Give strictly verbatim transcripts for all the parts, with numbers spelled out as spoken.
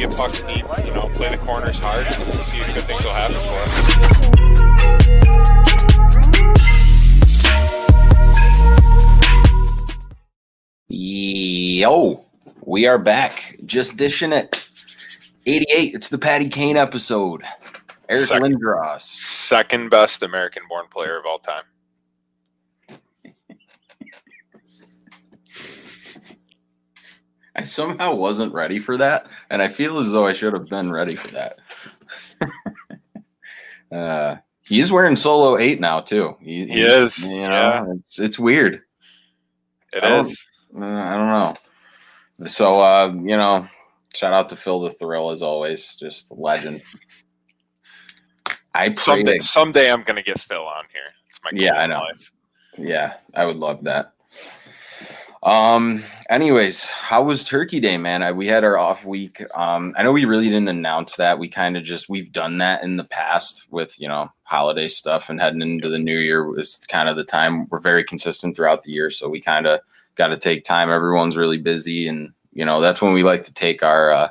get pucks deep, you know, play the corners hard, and we'll see if good things will happen for us. Yo, we are back. Just dishing it. eighty-eight, it's the Patty Kane episode. Eric second, Lindros. Second best American-born player of all time. I somehow wasn't ready for that, and I feel as though I should have been ready for that. uh, he's wearing solo eight now, too. He, he, he is. You know, yeah. it's, it's weird. It I is. Uh, I don't know. So, uh, you know, shout out to Phil the Thrill, as always. Just a legend. I pray someday, that, someday I'm going to get Phil on here. It's my goal yeah, I know. Life. Yeah, I would love that. Um, anyways, how was Turkey Day, man? I, we had our off week. Um, I know we really didn't announce that. We kind of just, we've done that in the past with, you know, holiday stuff, and heading into the new year was kind of the time. We're very consistent throughout the year. So we kind of got to take time. Everyone's really busy. And, you know, that's when we like to take our, uh,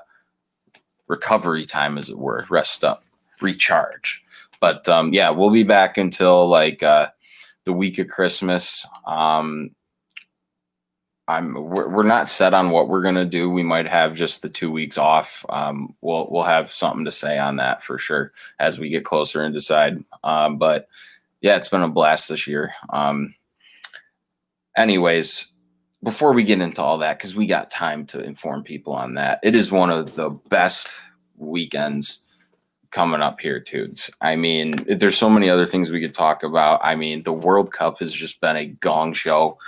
recovery time, as it were, rest up, recharge. But, um, yeah, we'll be back until like, uh, the week of Christmas. Um, I'm we're, we're not set on what we're going to do. We might have just the two weeks off. Um, we'll, we'll have something to say on that for sure as we get closer and decide. Um, but yeah, it's been a blast this year. Um, anyways, before we get into all that, cause we got time to inform people on that. It is one of the best weekends coming up here, dudes. I mean, there's so many other things we could talk about. I mean, the World Cup has just been a gong show.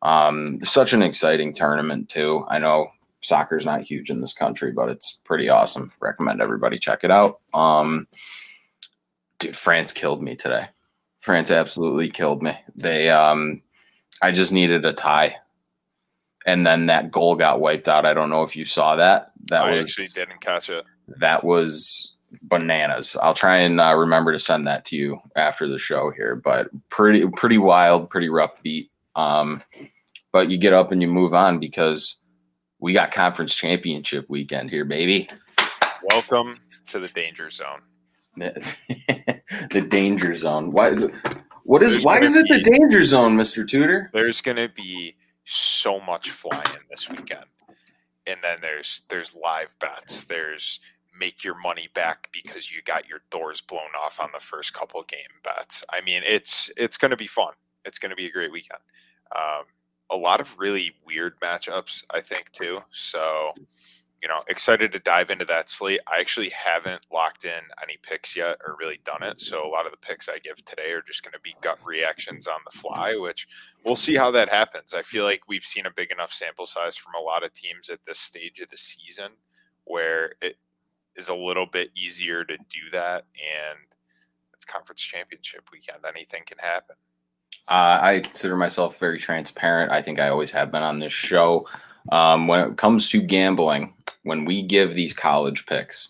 Um, such an exciting tournament too. I know soccer's not huge in this country, but it's pretty awesome. Recommend everybody check it out. Um, dude, France killed me today. France absolutely killed me. They, um, I just needed a tie, and then that goal got wiped out. I don't know if you saw that. That I was, actually didn't catch it. That was bananas. I'll try and uh, remember to send that to you after the show here, but pretty, pretty wild, pretty rough beat. Um, but you get up and you move on, because we got conference championship weekend here, baby. Welcome to the danger zone. The danger zone. Why, what is, there's why is it be, the danger zone, Mister Tudor? There's going to be so much flying this weekend. And then there's, there's live bets. There's make your money back because you got your doors blown off on the first couple game bets. I mean, it's, it's going to be fun. It's going to be a great weekend. Um, a lot of really weird matchups, I think, too. So, you know, excited to dive into that slate. I actually haven't locked in any picks yet, or really done it. So a lot of the picks I give today are just going to be gut reactions on the fly, which we'll see how that happens. I feel like we've seen a big enough sample size from a lot of teams at this stage of the season where it is a little bit easier to do that. And it's conference championship weekend. Anything can happen. Uh, I consider myself very transparent. I think I always have been on this show. Um, when it comes to gambling, when we give these college picks,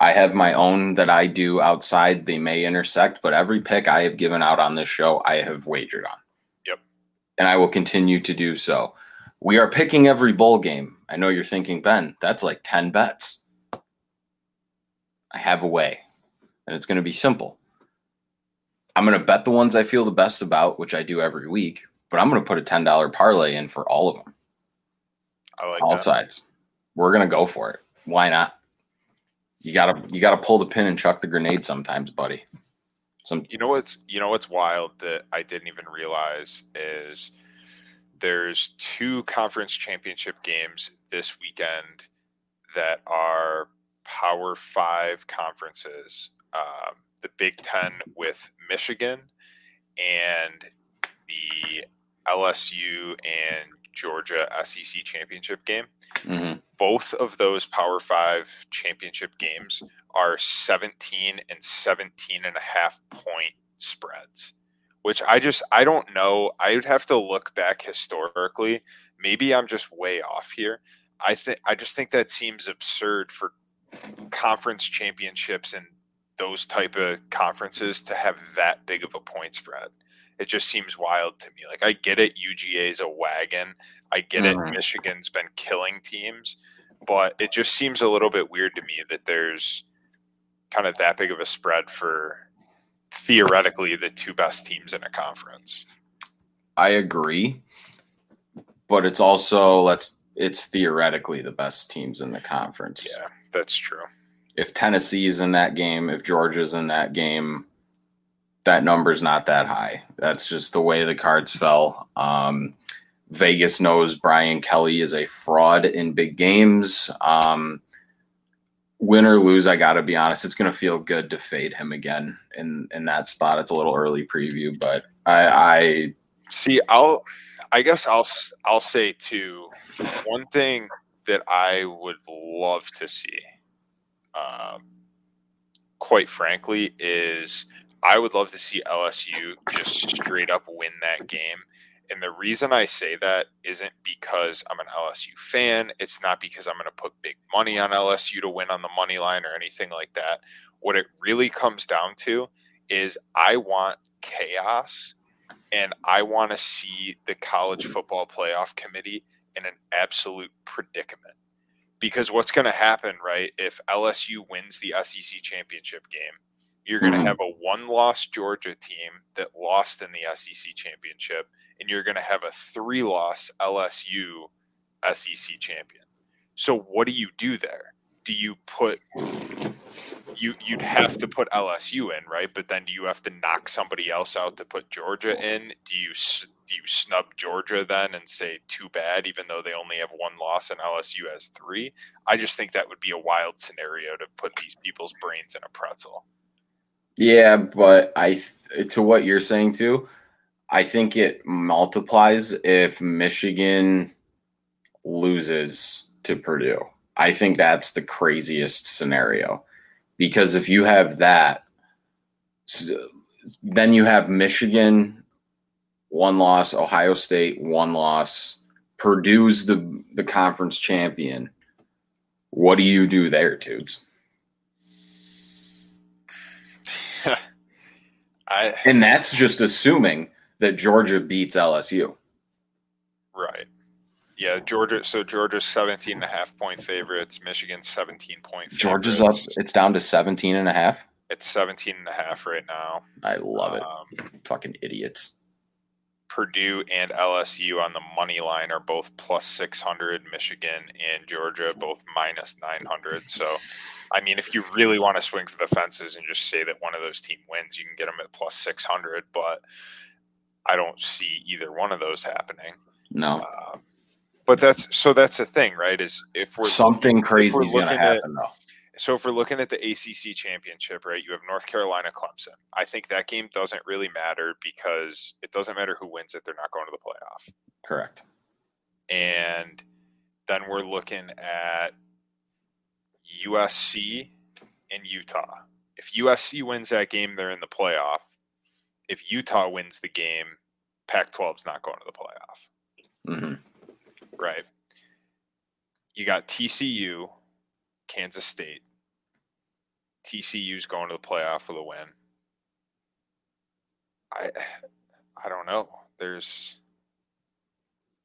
I have my own that I do outside. They may intersect, but every pick I have given out on this show, I have wagered on. Yep. And I will continue to do so. We are picking every bowl game. I know you're thinking, Ben, that's like ten bets. I have a way, and it's going to be simple. I'm going to bet the ones I feel the best about, which I do every week, but I'm going to put a ten dollar parlay in for all of them. I like all that. Sides. We're going to go for it. Why not? You got to, you got to pull the pin and chuck the grenade sometimes, buddy. Some, you know, what's, you know, what's wild that I didn't even realize is there's two conference championship games this weekend that are Power Five conferences. Um, The Big Ten with Michigan, and the L S U and Georgia S E C championship game. Mm-hmm. Both of those Power Five championship games are seventeen and seventeen and a half point spreads, which I just, I don't know. I would have to look back historically. Maybe I'm just way off here. I think, I just think that seems absurd for conference championships and those type of conferences to have that big of a point spread. It just seems wild to me. Like, I get it. U G A's a wagon. I get mm-hmm. it. Michigan's been killing teams, But it just seems a little bit weird to me that there's kind of that big of a spread for theoretically the two best teams in a conference. I agree. But it's also, let's it's theoretically the best teams in the conference. Yeah, that's true. If Tennessee's in that game, if Georgia's in that game, that number's not that high. That's just the way the cards fell. Um, Vegas knows Brian Kelly is a fraud in big games. Um, win or lose, I got to be honest, it's going to feel good to fade him again in, in that spot. It's a little early preview, but I, I see. I'll, I guess I'll, I'll say too, one thing that I would love to see, um, quite frankly, is I would love to see L S U just straight up win that game. And the reason I say that isn't because I'm an L S U fan. It's not because I'm going to put big money on L S U to win on the money line or anything like that. What it really comes down to is I want chaos, and I want to see the college football playoff committee in an absolute predicament. Because what's going to happen, right, if L S U wins the S E C championship game, you're going to have a one-loss Georgia team that lost in the S E C championship, and you're going to have a three-loss L S U S E C champion. So what do you do there? Do you put you, – you'd have to put L S U in, right? But then do you have to knock somebody else out to put Georgia in? Do you do you snub Georgia then and say too bad even though they only have one loss and L S U has three? I just think that would be a wild scenario to put these people's brains in a pretzel. Yeah, but I th- to what you're saying too, I think it multiplies if Michigan loses to Purdue. I think that's the craziest scenario, because if you have that, then you have Michigan one loss, Ohio State one loss, Purdue's the the conference champion. What do you do there, dudes? I, and that's just assuming that Georgia beats L S U. Right. Yeah, Georgia. So Georgia's seventeen and a half point favorites. Michigan's seventeen point favorites. Georgia's up. It's down to seventeen and a half. It's seventeen and a half right now. I love it. Um, Fucking idiots. Purdue and L S U on the money line are both plus six hundred. Michigan and Georgia both minus nine hundred. So, I mean, if you really want to swing for the fences and just say that one of those team wins, you can get them at plus six hundred. But I don't see either one of those happening. No. Uh, but that's so that's the thing, right? Is if we're something crazy is going to happen, though. So if we're looking at the A C C championship, right, you have North Carolina, Clemson. I think that game doesn't really matter because it doesn't matter who wins it. They're not going to the playoff. Correct. And then we're looking at U S C and Utah. If U S C wins that game, they're in the playoff. If Utah wins the game, Pac twelve's not going to the playoff. Mm-hmm. Right. You got T C U, Kansas State. T C U's going to the playoff with a win. I I don't know. There's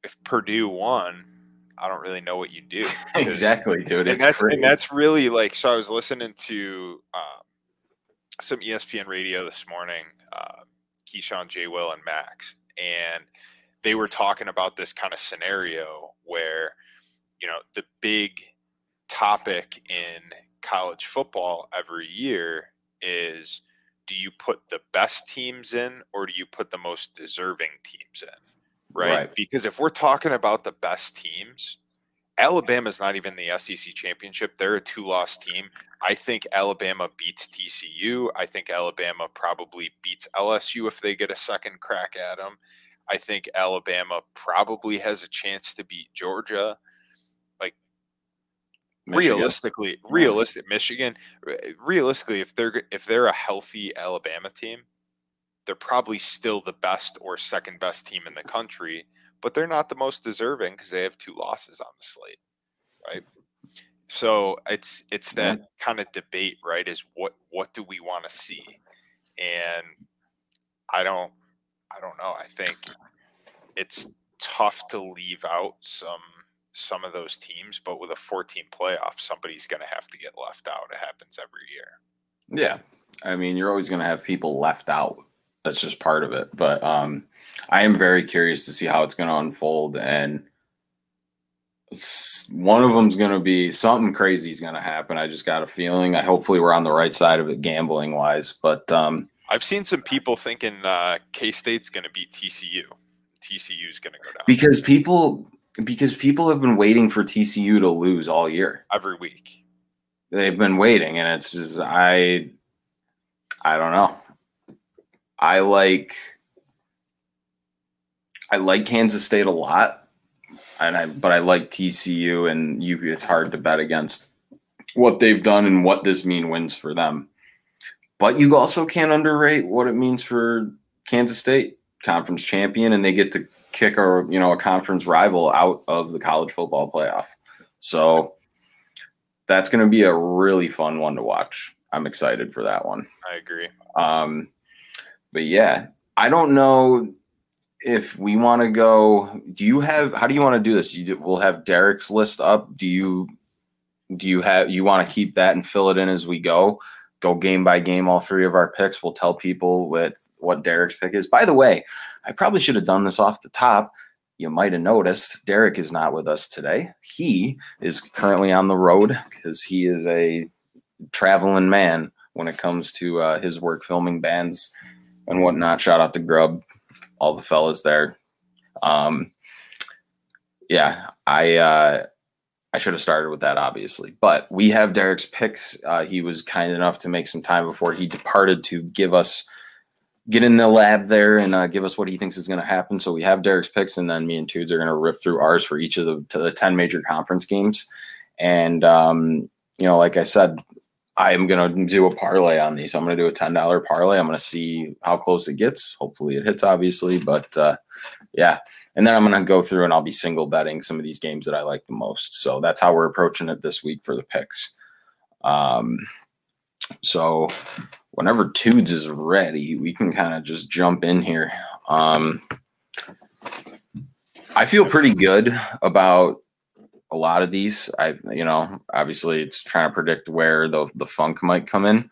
if Purdue won, I don't really know what you do. Exactly, dude. And that's crazy. And that's really like so I was listening to uh, some E S P N radio this morning, uh, Keyshawn, J. Will, and Max, and they were talking about this kind of scenario where, you know, the big topic in college football every year is, do you put the best teams in or do you put the most deserving teams in? Right? Right. Because if we're talking about the best teams, Alabama's not even the S E C championship. They're a two-loss team. I think Alabama beats T C U. I think Alabama probably beats L S U if they get a second crack at them. I think Alabama probably has a chance to beat Georgia. Michigan. Realistically, realistic Michigan. Realistically, if they're if they're a healthy Alabama team, they're probably still the best or second best team in the country, but they're not the most deserving because they have two losses on the slate, right? So it's it's that kind of debate, right? Is what what do we want to see? And I don't I don't know. I think it's tough to leave out some some of those teams, but with a four-team playoff, somebody's going to have to get left out. It happens every year. Yeah. I mean, you're always going to have people left out. That's just part of it. But um, I am very curious to see how it's going to unfold. And it's, one of them's going to be something crazy is going to happen. I just got a feeling. I hopefully we're on the right side of it gambling wise. But um, I've seen some people thinking uh, K-State's going to beat T C U. T C U's going to go down. Because people because people have been waiting for T C U to lose all year. Every week. They've been waiting, and it's just I I don't know. I like I like Kansas State a lot, and I but I like T C U and U. It's hard to bet against what they've done and what this mean wins for them. But you also can't underrate what it means for Kansas State, conference champion, and they get to kick a you know a conference rival out of the college football playoff. So that's going to be a really fun one to watch. I'm excited for that one. I agree. Um, But yeah, I don't know if we want to go. Do you have? How do you want to do this? You do, we'll have Derek's list up. Do you? Do you have? You want to keep that and fill it in as we go? Go game by game, all three of our picks. We'll tell people with what Derek's pick is. By the way, I probably should have done this off the top. You might have noticed Derek is not with us today. He is currently on the road because he is a traveling man when it comes to uh, his work filming bands and whatnot. Shout out to Grub, all the fellas there. Um, yeah, I uh, I should have started with that, obviously. But we have Derek's picks. Uh, he was kind enough to make some time before he departed to give us, get in the lab there and uh, give us what he thinks is going to happen. So we have Derek's picks, and then me and Tudes are going to rip through ours for each of the, to the ten major conference games. And, um, you know, like I said, I'm going to do a parlay on these. I'm going to do a ten dollar parlay. I'm going to see how close it gets. Hopefully it hits, obviously. But, uh, yeah. And then I'm going to go through and I'll be single betting some of these games that I like the most. So that's how we're approaching it this week for the picks. Um, so whenever Tudes is ready, we can kind of just jump in here. Um, I feel pretty good about a lot of these. I've, you know, obviously it's trying to predict where the, the funk might come in.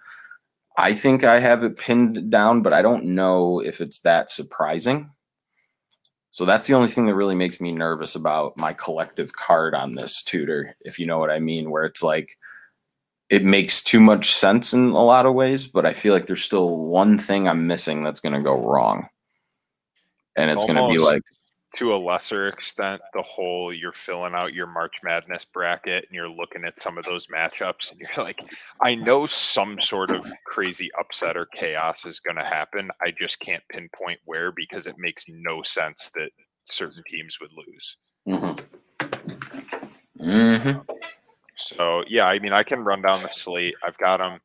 I think I have it pinned down, but I don't know if it's that surprising. So that's the only thing that really makes me nervous about my collective card on this, Tudor, if you know what I mean, where it's like, it makes too much sense in a lot of ways, but I feel like there's still one thing I'm missing that's going to go wrong. And it's going to be like, to a lesser extent, the whole you're filling out your March Madness bracket and you're looking at some of those matchups and you're like, I know some sort of crazy upset or chaos is going to happen. I just can't pinpoint where because it makes no sense that certain teams would lose. Mm-hmm. Mm-hmm. So, yeah, I mean, I can run down the slate. I've got them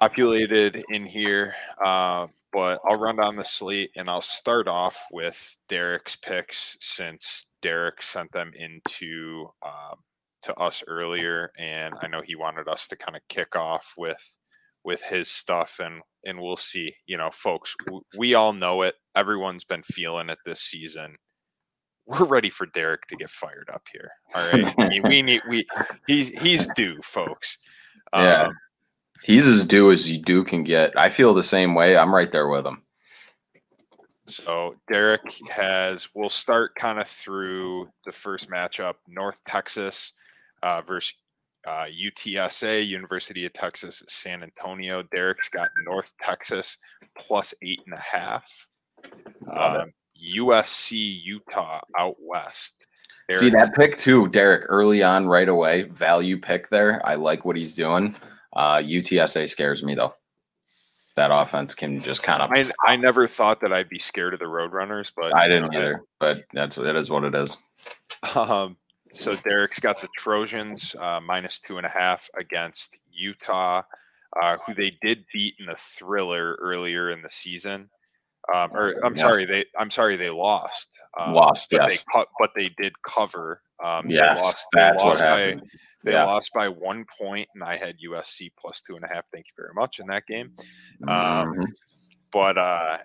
populated in here. Uh, But I'll run down the slate, and I'll start off with Derek's picks since Derek sent them into um, to us earlier, and I know he wanted us to kind of kick off with with his stuff, and and we'll see. You know, folks, w- we all know it. Everyone's been feeling it this season. We're ready for Derek to get fired up here. All right, I mean, we need we he's he's due, folks. Um, yeah. He's as due as you do can get. I feel the same way. I'm right there with him. So Derek has, we'll start kind of through the first matchup, North Texas uh, versus uh, U T S A, University of Texas, San Antonio. Derek's got North Texas plus eight and a half. Um, U S C, Utah out west. Derek's See, that pick too, Derek, early on right away, value pick there. I like what he's doing. Uh, U T S A scares me, though. That offense can just kind of... I, I never thought that I'd be scared of the Roadrunners, but... I didn't know, either, but that's it is what it is. Um, so Derek's got the Trojans, uh, minus two and a half against Utah, uh, who they did beat in a thriller earlier in the season. Um, or I'm yes. sorry, they I'm sorry they lost. Um, lost, but yes. They co- but they did cover. Um, yes, they lost, they that's lost what by, happened. They yeah. lost by one point, and I had U S C plus two and a half. Thank you very much in that game. Um, mm-hmm. But uh,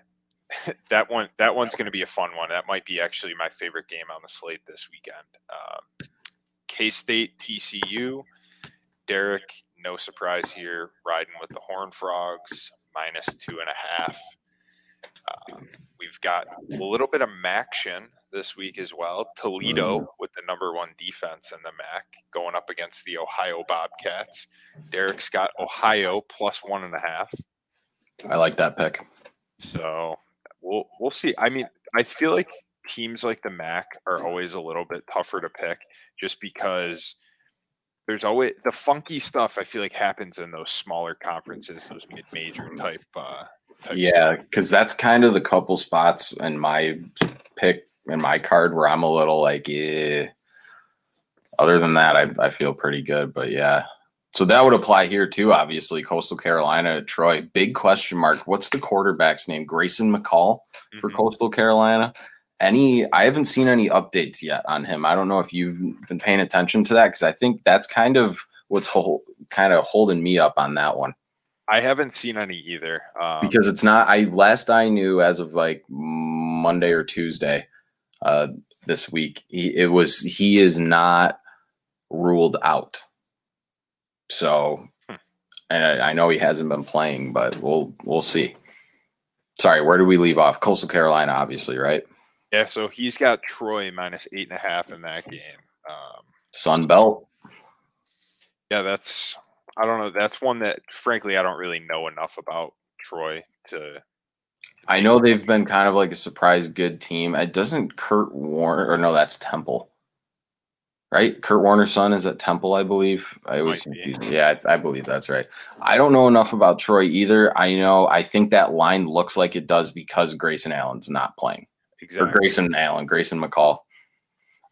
that one, that one's going to be a fun one. That might be actually my favorite game on the slate this weekend. Um, K-State, T C U. Derek, no surprise here, riding with the Horned Frogs, minus two and a half. Um, we've got a little bit of MAC-tion this week as well. Toledo with the number one defense in the MAC going up against the Ohio Bobcats. Derek's got Ohio plus one and a half. I like that pick. So we'll we'll see. I mean, I feel like teams like the MAC are always a little bit tougher to pick just because there's always the funky stuff. I feel like happens in those smaller conferences, those mid-major type. Uh, type yeah, because that's kind of the couple spots in my pick in my card where I'm a little like, eh. Other than that, I I feel pretty good. But yeah. So that would apply here too, obviously. Coastal Carolina, Troy, big question mark. What's the quarterback's name? Grayson McCall for mm-hmm. Coastal Carolina. Any, I haven't seen any updates yet on him. I don't know if you've been paying attention to that because I think that's kind of what's hold, kind of holding me up on that one. I haven't seen any either um, because it's not. I last I knew, as of like Monday or Tuesday uh, this week, he, it was he is not ruled out. So, and I know he hasn't been playing, but we'll we'll see. Sorry, where did we leave off? Coastal Carolina, obviously, right? Yeah, so he's got Troy minus eight and a half in that game. Um, Sun Belt. Yeah, that's I don't know. That's one that, frankly, I don't really know enough about Troy to. to I know they've been kind of like a surprise good team. It doesn't Kurt Warner or no, that's Temple. Right? Kurt Warner's son is at Temple, I believe. I was confused. Yeah, I, I believe that's right. I don't know enough about Troy either. I know I think that line looks like it does because Grayson Allen's not playing. Exactly. Or Grayson Allen, Grayson McCall.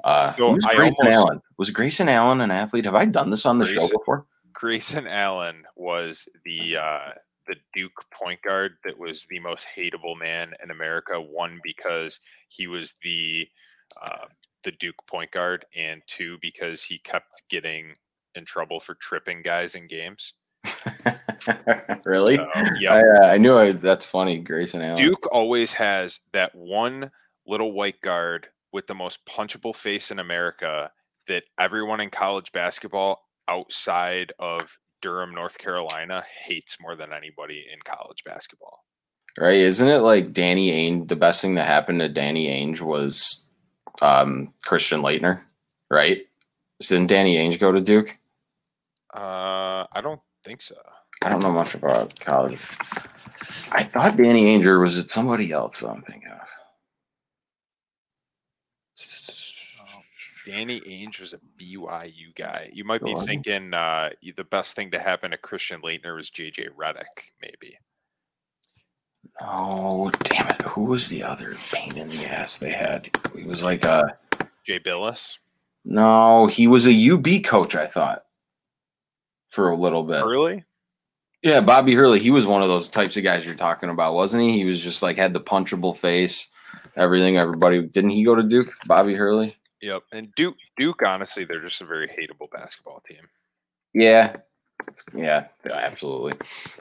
Uh, so who's Grayson almost, Allen? Was Grayson Allen an athlete? Have I done this on the Grayson, show before? Grayson Allen was the uh, the Duke point guard that was the most hateable man in America. One, because he was the uh, – the Duke point guard, and two, because he kept getting in trouble for tripping guys in games. Really? So, yeah. I, uh, I knew I, that's funny. Grayson Allen. Duke always has that one little white guard with the most punchable face in America that everyone in college basketball outside of Durham, North Carolina hates more than anybody in college basketball. Right. Isn't it like Danny Ainge? The best thing that happened to Danny Ainge was Um, Christian Laettner, right? Didn't Danny Ainge go to Duke? Uh, I don't think so. I don't know much about college. I thought Danny Ainge, or was it somebody else I'm thinking of? Oh, Danny Ainge was a B Y U guy. You might be oh, thinking uh, the best thing to happen to Christian Laettner was J J Redick, maybe. Oh, damn it. Who was the other pain in the ass they had? He was like a... Jay Billis? No, he was a U B coach, I thought, for a little bit. Hurley? Yeah, Bobby Hurley. He was one of those types of guys you're talking about, wasn't he? He was just like, had the punchable face, everything, everybody. Didn't he go to Duke, Bobby Hurley? Yep, and Duke, Duke honestly, they're just a very hateable basketball team. Yeah. Yeah, absolutely.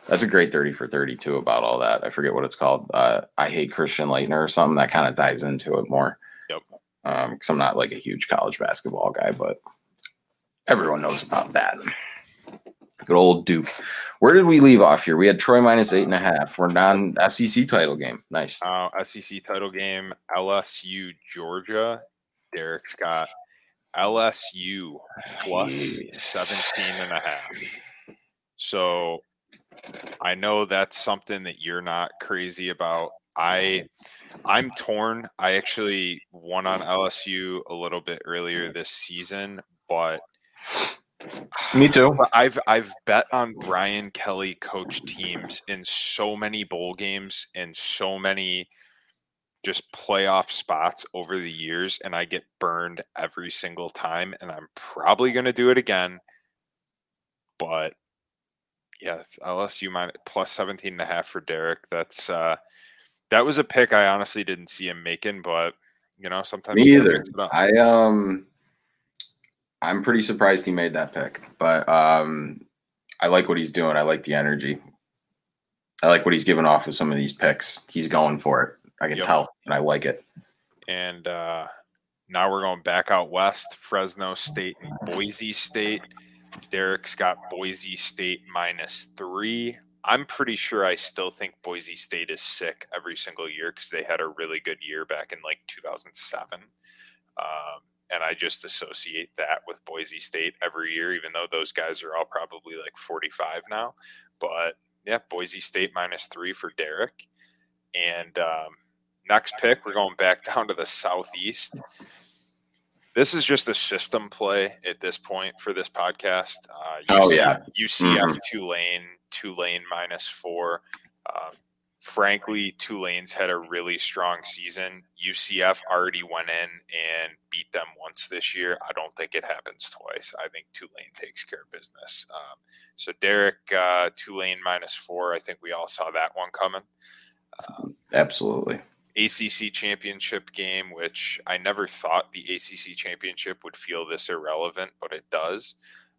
That's a great thirty for thirty-two about all that. I forget what it's called. Uh, I hate Christian Laettner or something. That kind of dives into it more. Yep. Um, because I'm not like a huge college basketball guy, but everyone knows about that. Good old Duke. Where did we leave off here? We had Troy minus eight and a half. We're non-S E C title game. Nice. Uh, S E C title game, L S U, Georgia. Derek Scott, L S U plus nice. seventeen and a half. So I know that's something that you're not crazy about. I, I'm torn. I actually won on L S U a little bit earlier this season, but me too. I've I've bet on Brian Kelly coach teams in so many bowl games and so many just playoff spots over the years, and I get burned every single time. And I'm probably going to do it again, but. Yes, L S U minus plus seventeen and a half for Derek. That's uh, that was a pick I honestly didn't see him making, but you know, sometimes me either. I um, I'm pretty surprised he made that pick, but um, I like what he's doing. I like the energy. I like what he's giving off with some of these picks. He's going for it. I can yep. tell, and I like it. And uh, now we're going back out west, Fresno State and Boise State. Derek's got Boise State minus three. I'm pretty sure I still think Boise State is sick every single year because they had a really good year back in like two thousand seven. Um, and I just associate that with Boise State every year, even though those guys are all probably like forty-five now. But yeah, Boise State minus three for Derek. And um, next pick, we're going back down to the Southeast. This is just a system play at this point for this podcast. Uh, U C F, oh, yeah. U C F mm-hmm. Tulane, Tulane minus four. Um, frankly, Tulane's had a really strong season. U C F already went in and beat them once this year. I don't think it happens twice. I think Tulane takes care of business. Um, so, Derek, uh, Tulane minus four. I think we all saw that one coming. Um, Absolutely. A C C championship game, which I never thought the A C C championship would feel this irrelevant, but it does.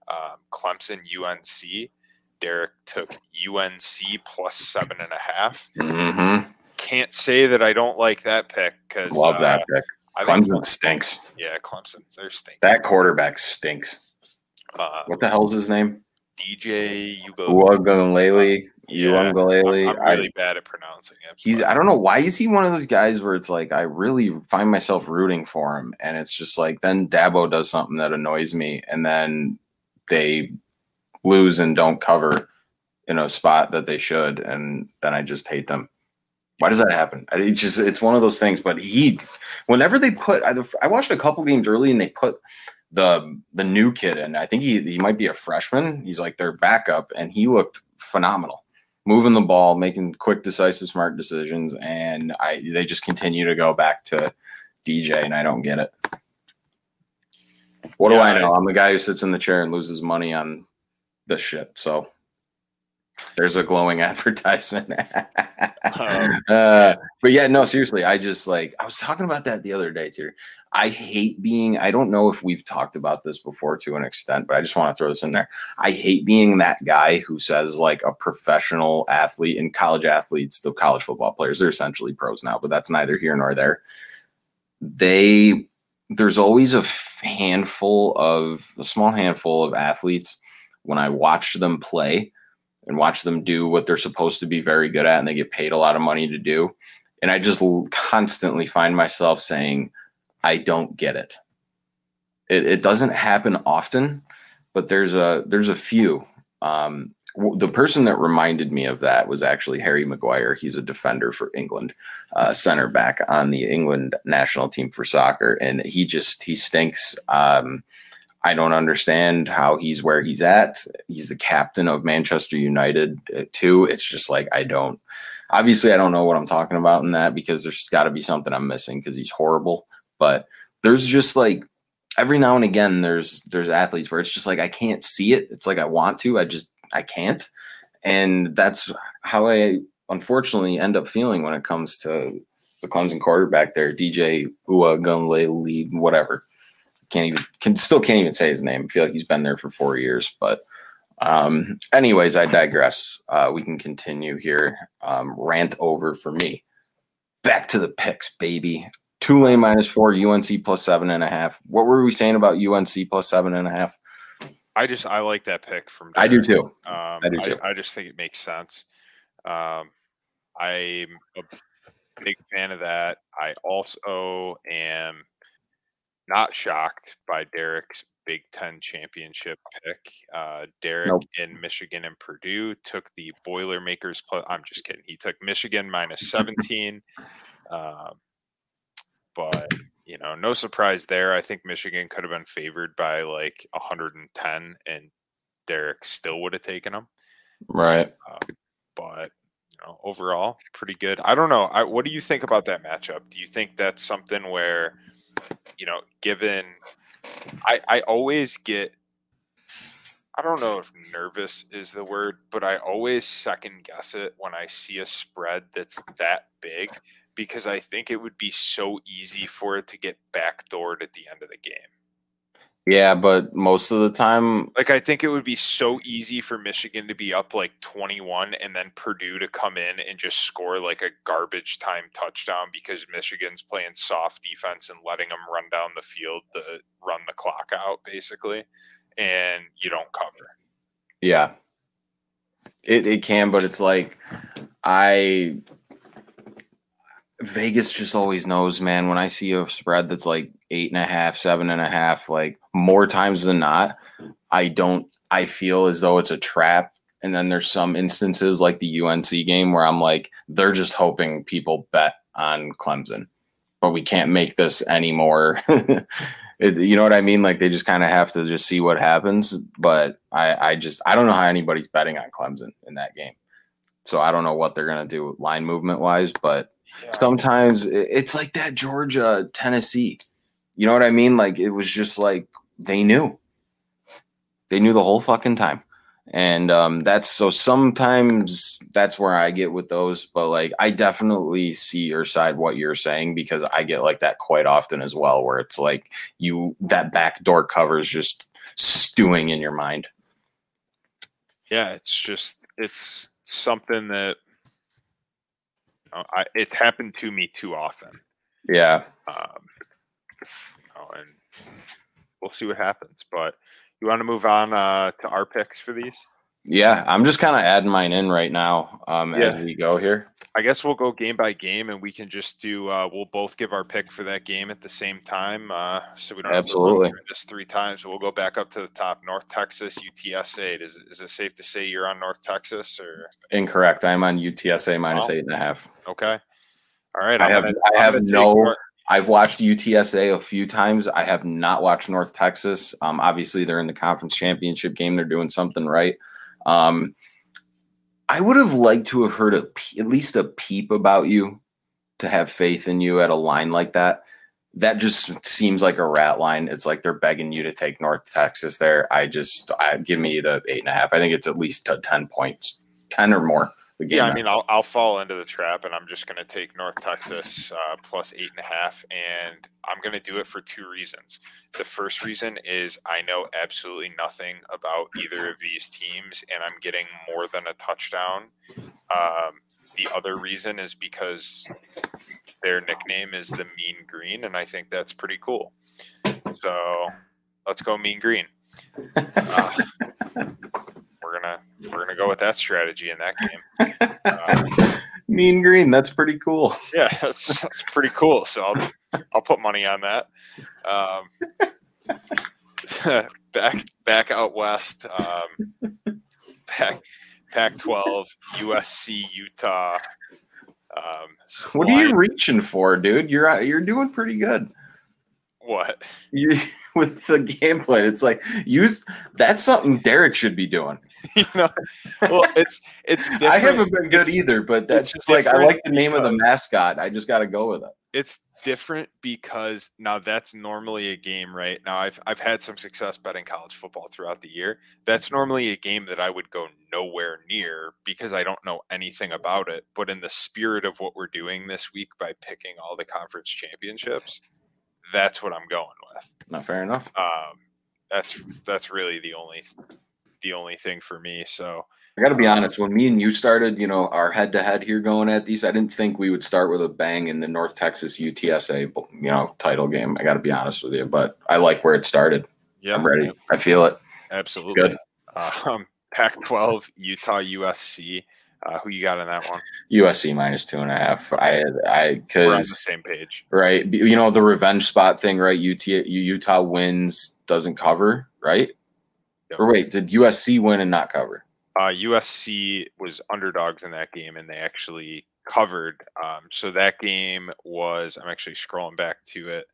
Um, Clemson, U N C. Derek took U N C plus seven and a half. Mm-hmm. Can't say that I don't like that pick because love uh, that pick. I Clemson, think Clemson stinks. Yeah, Clemson, they're stinking. That quarterback stinks. Uh, what the hell's his name? D J Uiagalelei. Yeah, Uiagalelei. I'm, I'm really I, bad at pronouncing it. He's. I don't know why is he one of those guys where it's like I really find myself rooting for him, and it's just like then Dabo does something that annoys me, and then they lose and don't cover in a spot that they should, and then I just hate them. Why does that happen? It's just it's one of those things. But he, whenever they put, I, I watched a couple games early, and they put the the new kid in. I think he he might be a freshman. He's like their backup, and he looked phenomenal, moving the ball, making quick, decisive, smart decisions. And I they just continue to go back to D J, and I don't get it. What yeah, do I know? I, I'm the guy who sits in the chair and loses money on this shit. So there's a glowing advertisement. um, uh, but yeah, no, seriously, I just like I was talking about that the other day too. I hate being, I don't know if we've talked about this before to an extent, but I just want to throw this in there. I hate being that guy who says like a professional athlete and college athletes, the college football players, they're essentially pros now, but that's neither here nor there. They, there's always a handful of, a small handful of athletes when I watch them play and watch them do what they're supposed to be very good at and they get paid a lot of money to do. And I just constantly find myself saying, I don't get it. It, it doesn't happen often, but there's a there's a few. Um, the person that reminded me of that was actually Harry Maguire. He's a defender for England, uh, center back on the England national team for soccer, and he just he stinks. Um, I don't understand how he's where he's at. He's the captain of Manchester United uh, too. It's just like I don't. Obviously, I don't know what I'm talking about in that because there's got to be something I'm missing because he's horrible. But there's just like every now and again, there's there's athletes where it's just like I can't see it. It's like I want to. I just I can't. And that's how I unfortunately end up feeling when it comes to the Clemson quarterback there, D J Uiagalelei, whatever. Can't even can still can't even say his name. I feel like he's been there for four years. But um, anyways, I digress. Uh, we can continue here. Um, rant over for me. Back to the picks, baby. Tulane minus four, U N C plus seven and a half. What were we saying about U N C plus seven and a half? I just I like that pick from Derek. I do too. Um, I do too. I, I just think it makes sense. Um, I'm a big fan of that. I also am not shocked by Derek's Big Ten championship pick. Uh, Derek nope. in Michigan and Purdue took the Boilermakers plus. I'm just kidding. He took Michigan minus seventeen. Um, But, you know, no surprise there. I think Michigan could have been favored by like one hundred ten, and Derek still would have taken them. Right. Uh, but, you know, overall, pretty good. I don't know. I, what do you think about that matchup? Do you think that's something where, you know, given I, I always get, I don't know if nervous is the word, but I always second guess it when I see a spread that's that big, because I think it would be so easy for it to get backdoored at the end of the game. Yeah, but most of the time... Like, I think it would be so easy for Michigan to be up, like, twenty-one and then Purdue to come in and just score, like, a garbage time touchdown because Michigan's playing soft defense and letting them run down the field to run the clock out, basically, and you don't cover. Yeah. It it can, but it's like, I... Vegas just always knows, man. When I see a spread that's like eight and a half, seven and a half, like more times than not, I don't, I feel as though it's a trap. And then there's some instances like the U N C game where I'm like, they're just hoping people bet on Clemson, but we can't make this anymore. It, you know what I mean? Like they just kind of have to just see what happens. But I, I just, I don't know how anybody's betting on Clemson in that game. So I don't know what they're going to do line movement wise, but yeah. Sometimes it's like that Georgia, Tennessee. You know what I mean? Like it was just like they knew. They knew the whole fucking time. And um, that's so sometimes that's where I get with those. But like I definitely see your side, what you're saying, because I get like that quite often as well, where it's like you that backdoor cover is just stewing in your mind. Yeah, it's just it's something that. I, it's happened to me too often. Yeah. Um, oh, and we'll see what happens. But you want to move on uh, to our picks for these? Yeah, I'm just kind of adding mine in right now um, yeah. as we go here. I guess we'll go game by game, and we can just do. Uh, we'll both give our pick for that game at the same time, uh, so we don't Absolutely. have to run through this three times. We'll go back up to the top. North Texas, U T S A. Is is it safe to say you're on North Texas or incorrect? I'm on U T S A minus oh. eight and a half. Okay. All right. I have gonna, I have no. More. I've watched U T S A a few times. I have not watched North Texas. Um, obviously they're in the conference championship game. They're doing something right. Um, I would have liked to have heard a, at least a peep about you to have faith in you at a line like that. That just seems like a rat line. It's like they're begging you to take North Texas there. I just I, give me the eight and a half. I think it's at least a ten points, ten or more. Yeah, I mean, I'll I'll fall into the trap, and I'm just going to take North Texas uh, plus eight and a half, and I'm going to do it for two reasons. The first reason is I know absolutely nothing about either of these teams, and I'm getting more than a touchdown. Um, the other reason is because their nickname is the Mean Green, and I think that's pretty cool. So let's go Mean Green. Uh, We're gonna we're gonna go with that strategy in that game. Uh, mean green, that's pretty cool. Yeah, that's, that's pretty cool. So I'll I'll put money on that. Um, back back out west, um, back Pac twelve, U S C, Utah. Um, what are you reaching for, dude? You're you're doing pretty good. What you, with the game plan? It's like use that's something Derek should be doing. You know, well, it's it's. Different. I haven't been good it's, either, but that's just like I like the name of the mascot. I just got to go with it. It's different because now that's normally a game, right? Now I've I've had some success betting college football throughout the year. That's normally a game that I would go nowhere near because I don't know anything about it. But in the spirit of what we're doing this week by picking all the conference championships. That's what I'm going with. Not fair enough. Um, that's that's really the only the only thing for me. So I got to be um, honest. When me and you started, you know, our head to head here going at these, I didn't think we would start with a bang in the North Texas U T S A, you know, title game. I got to be honest with you, but I like where it started. Yeah, I'm ready. Yeah. I feel it. Absolutely. Um, Pac twelve, Utah, U S C. Uh, who you got in that one? U S C minus two and a half. I, I, because we're on the same page, right? You know the revenge spot thing, right? U T, Utah wins, doesn't cover, right? Yep. Or wait, did U S C win and not cover? Uh, U S C was underdogs in that game, and they actually covered. Um, so that game was. I'm actually scrolling back to it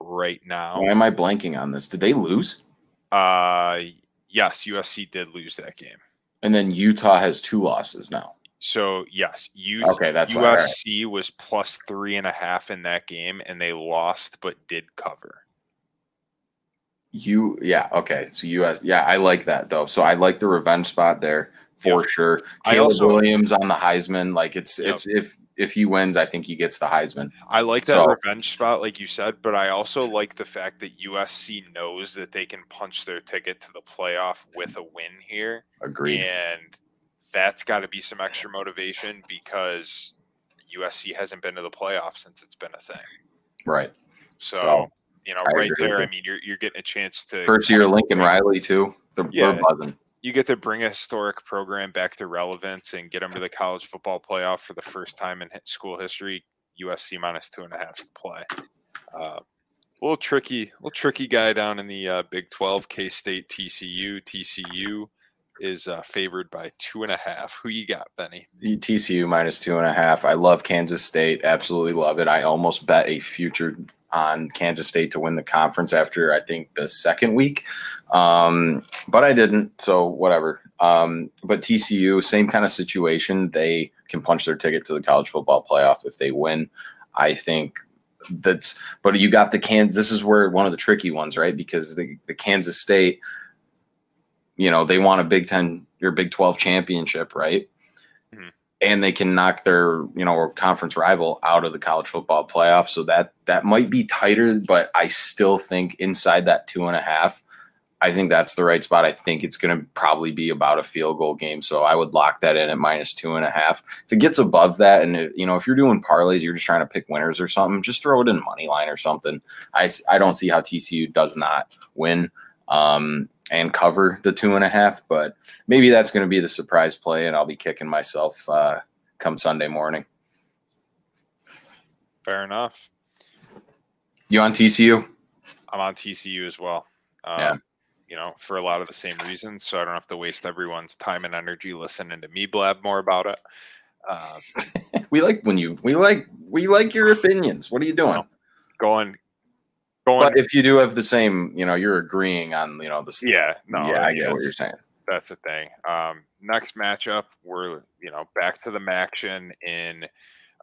right now. Why am I blanking on this? Did they lose? Uh, yes, U S C did lose that game. And then Utah has two losses now. So, yes. U- okay, that's U S C right. was plus three and a half in that game, and they lost but did cover. You, yeah, okay. So, U S, yeah, I like that, though. So, I like the revenge spot there. for yep. sure. Caleb I also, Williams on the Heisman. Like it's yep. it's if if he wins, I think he gets the Heisman. I like that so, revenge spot, like you said, but I also like the fact that U S C knows that they can punch their ticket to the playoff with a win here. Agreed. And that's got to be some extra motivation because U S C hasn't been to the playoff since it's been a thing. Right. So, so you know, I right agree. there, I mean, you're you're getting a chance to first year Lincoln bring, Riley too. They're, yeah, they're buzzing. You get to bring a historic program back to relevance and get them to the college football playoff for the first time in school history. U S C minus two and a half to play. Uh, a little tricky, a little tricky guy down in the uh, Big twelve. K-State, T C U, T C U. Is uh, favored by two and a half. Who you got, Benny? T C U minus two and a half. I love Kansas State. Absolutely love it. I almost bet a future on Kansas State to win the conference after, I think, the second week. Um, but I didn't, so whatever. Um, but T C U, same kind of situation. They can punch their ticket to the college football playoff if they win. I think that's – but you got the Kansas – this is where one of the tricky ones, right, because the, the Kansas State – you know, they want a Big Ten or Big twelve championship, right? Mm-hmm. And they can knock their, you know, conference rival out of the college football playoff. So that that might be tighter, but I still think inside that two and a half, I think that's the right spot. I think it's going to probably be about a field goal game. So I would lock that in at minus two and a half. If it gets above that, and, it, you know, if you're doing parlays, you're just trying to pick winners or something, just throw it in money line or something. I, I don't see how T C U does not win. Um, and cover the two and a half, but maybe that's going to be the surprise play, and I'll be kicking myself uh, come Sunday morning. Fair enough. You on T C U? I'm on T C U as well. Um, yeah. You know, for a lot of the same reasons, so I don't have to waste everyone's time and energy listening to me blab more about it. Um, we like when you we like we like your opinions. What are you doing? Well, going. Going, but if you do have the same, you know, you're agreeing on, you know, the stuff. Yeah, no, yeah, I get what you're saying. That's the thing. Um, next matchup, we're, you know, back to the action in,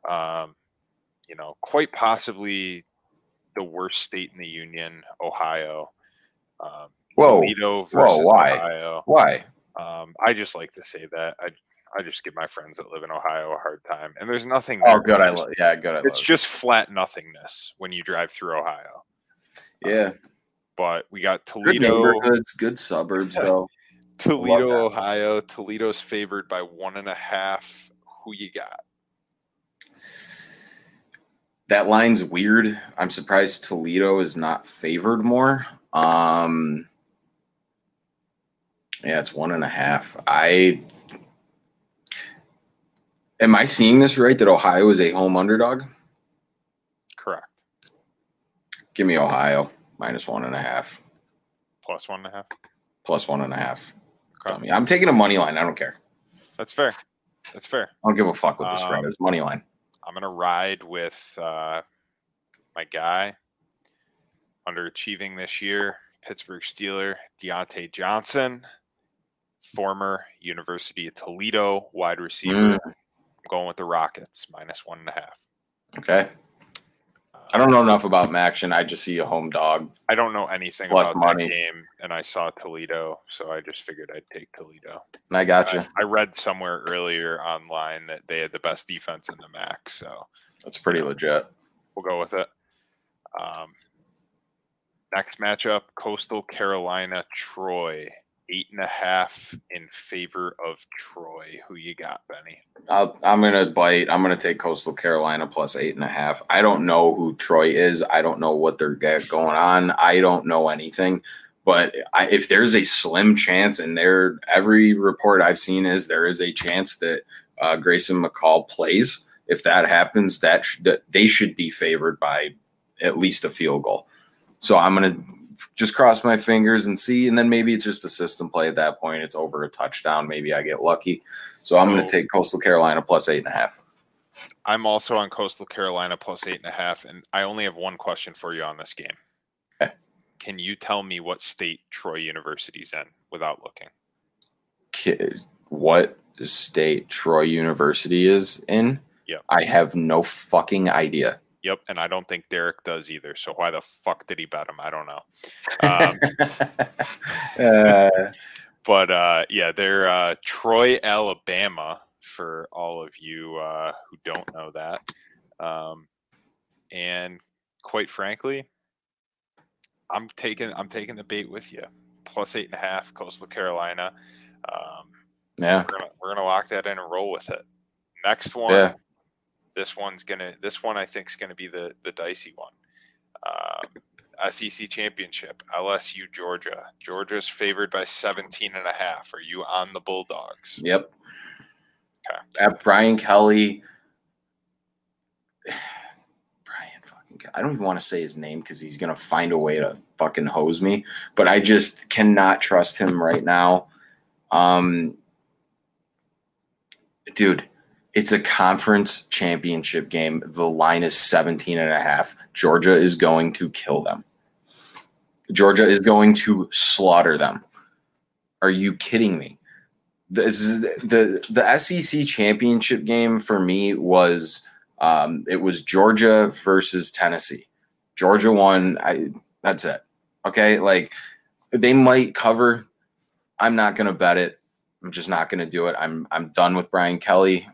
um, you know, quite possibly the worst state in the union, Ohio. Um, whoa, Toledo versus whoa, why? Ohio. Why? Um, I just like to say that. I I just give my friends that live in Ohio a hard time, and there's nothing. Oh, good. I love. Yeah, good. I it's love. Just flat nothingness when you drive through Ohio. Yeah, um, but we got Toledo. Good neighborhoods, good suburbs, though. Toledo, Ohio. Toledo's favored by one and a half. Who you got? That line's weird. I'm surprised Toledo is not favored more. Um, yeah, it's one and a half. I am I seeing this right? That Ohio is a home underdog. Give me Ohio, minus one and a half. Plus one and a half? Plus one and a half. Okay. I'm taking a money line. I don't care. That's fair. That's fair. I don't give a fuck what this um, is. Money line. I'm going to ride with uh, my guy, underachieving this year, Pittsburgh Steeler, Deontay Johnson, former University of Toledo wide receiver. Mm. I'm going with the Rockets, minus one and a half. Okay. I don't know enough about Maction. I just see a home dog. I don't know anything about money. That game, and I saw Toledo, so I just figured I'd take Toledo. I got you. I, I read somewhere earlier online that they had the best defense in the M A C, so that's pretty um, legit. We'll go with it. Um, next matchup, Coastal Carolina, Troy. Eight and a half in favor of Troy. Who you got, Benny? I'll, I'm going to bite. I'm going to take Coastal Carolina plus eight and a half. I don't know who Troy is. I don't know what they're going on. I don't know anything. But I, if there's a slim chance, and there, every report I've seen is there is a chance that uh, Grayson McCall plays. If that happens, that, sh- that they should be favored by at least a field goal. So I'm going to just cross my fingers and see, and then maybe it's just a system play at that point. It's over a touchdown. Maybe I get lucky. So I'm oh. going to take Coastal Carolina plus eight and a half. I'm also on Coastal Carolina plus eight and a half, and I only have one question for you on this game. Okay. Can you tell me what state Troy University's in without looking? Kid, what state Troy University is in? Yep. I have no fucking idea. Yep, and I don't think Derek does either. So why the fuck did he bet him? I don't know. Um, uh, But uh, yeah, they're uh, Troy, Alabama, for all of you uh, who don't know that. Um, and quite frankly, I'm taking I'm taking the bait with you. Plus eight and a half, Coastal Carolina. Um, yeah, we're gonna, we're gonna lock that in and roll with it. Next one, yeah. this one's gonna this one I think is gonna be the the dicey one. Um, S E C championship, L S U, Georgia. Georgia's favored by seventeen and a half. Are you on the Bulldogs? Yep. Okay. At Brian Kelly. Brian fucking Kelly. I don't even want to say his name because he's going to find a way to fucking hose me. But I just cannot trust him right now. Um, dude, it's a conference championship game. The line is seventeen and a half. Georgia is going to kill them. Georgia is going to slaughter them. Are you kidding me? This is the the S E C championship game for me was um, it was Georgia versus Tennessee. Georgia won. I, that's it. Okay, like they might cover. I'm not gonna bet it. I'm just not gonna do it. I'm I'm done with Brian Kelly.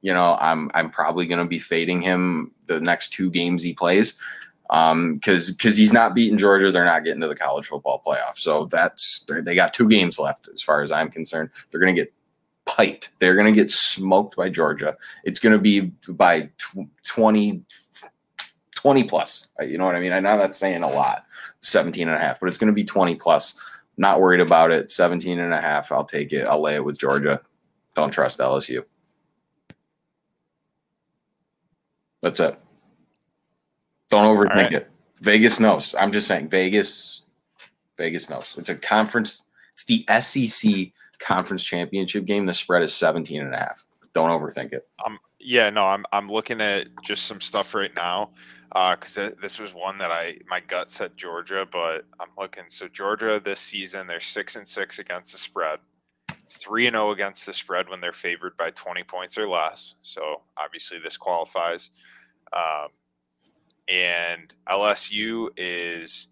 You know, I'm I'm probably gonna be fading him the next two games he plays um, because because he's not beating Georgia. They're not getting to the college football playoff. So that's they got two games left as far as I'm concerned. They're gonna get piped. They're gonna get smoked by Georgia. It's gonna be by twenty, twenty plus. You know what I mean? I know that's saying a lot, seventeen and a half, but it's gonna be twenty plus. Not worried about it. seventeen and a half. I'll take it. I'll lay it with Georgia. Don't trust L S U. That's it. Don't overthink right. it. Vegas knows. I'm just saying Vegas, Vegas knows. It's a conference. It's the S E C conference championship game. The spread is seventeen and a half. Don't overthink it. Um, yeah, no, I'm, I'm looking at just some stuff right now. Uh, cause th- this was one that I, my gut said Georgia, but I'm looking. So Georgia this season, they're six and six against the spread, three and oh against the spread when they're favored by twenty points or less. So obviously this qualifies. Um, And L S U is,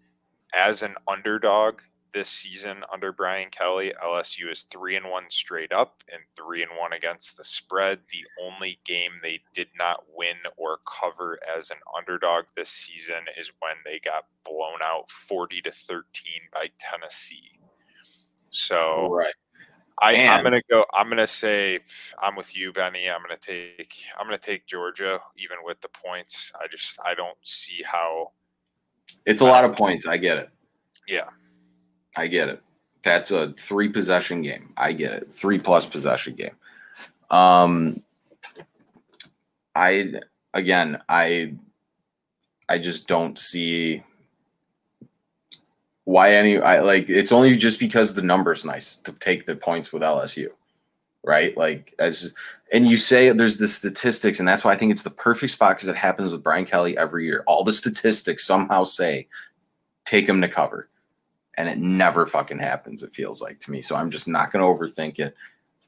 as an underdog this season under Brian Kelly, L S U is three and one straight up and three and one against the spread. The only game they did not win or cover as an underdog this season is when they got blown out forty to thirteen by Tennessee. So right. I, I'm gonna go. I'm gonna say I'm with you, Benny. I'm gonna take. I'm gonna take Georgia, even with the points. I just I don't see how. It's a lot of points. I get it. Yeah, I get it. That's a three possession game. I get it. Three plus possession game. Um, I again, I, I just don't see. Why any I like it's only just because the number's nice to take the points with L S U, right? Like as just, and you say there's the statistics, and that's why I think it's the perfect spot because it happens with Brian Kelly every year. All the statistics somehow say take him to cover, and it never fucking happens. It feels like to me, so I'm just not going to overthink it.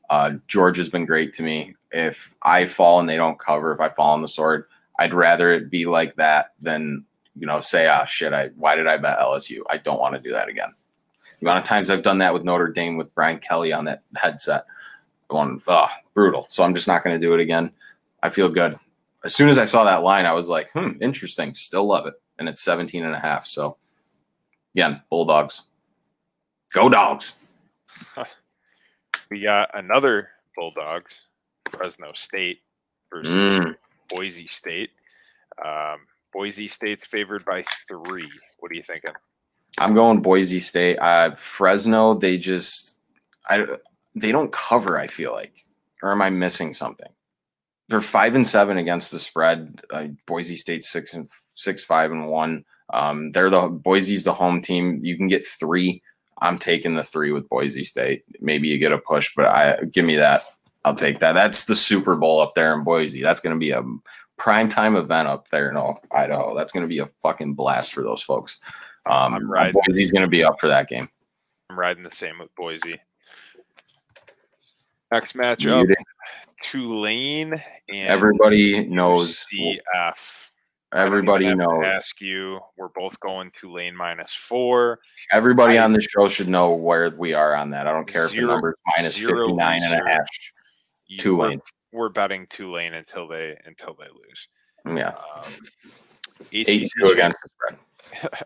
Uh, George has been great to me. If I fall and they don't cover, if I fall on the sword, I'd rather it be like that than. You know, say, ah, shit, I why did I bet L S U? I don't want to do that again. The amount of times I've done that with Notre Dame with Brian Kelly on that headset, going, ah, brutal. So I'm just not going to do it again. I feel good. As soon as I saw that line, I was like, hmm, interesting. Still love it. And it's seventeen and a half. So, again, Bulldogs. Go Dogs. We got another Bulldogs, Fresno State versus mm. Boise State. Um Boise State's favored by three. What are you thinking? I'm going Boise State. Uh, Fresno, they just I, they don't cover, I feel like. Or am I missing something? They're five and seven against the spread. Uh, Boise State's six and six, five and one. Um, they're the Boise's the home team. You can get three. I'm taking the three with Boise State. Maybe you get a push, but I give me that. I'll take that. That's the Super Bowl up there in Boise. That's going to be a primetime event up there in Idaho. That's going to be a fucking blast for those folks. Um, I'm riding Boise's going to be up for that game. I'm riding the same with Boise. Next matchup, Tulane and everybody knows U C F. Everybody knows. Ask you. We're both going Tulane minus four. Everybody I, on this show should know where we are on that. I don't care zero, if the number is minus fifty nine and a half. You, Tulane. We're, we're betting Tulane until they until they lose. Yeah. Um, A C C eight two against the spread.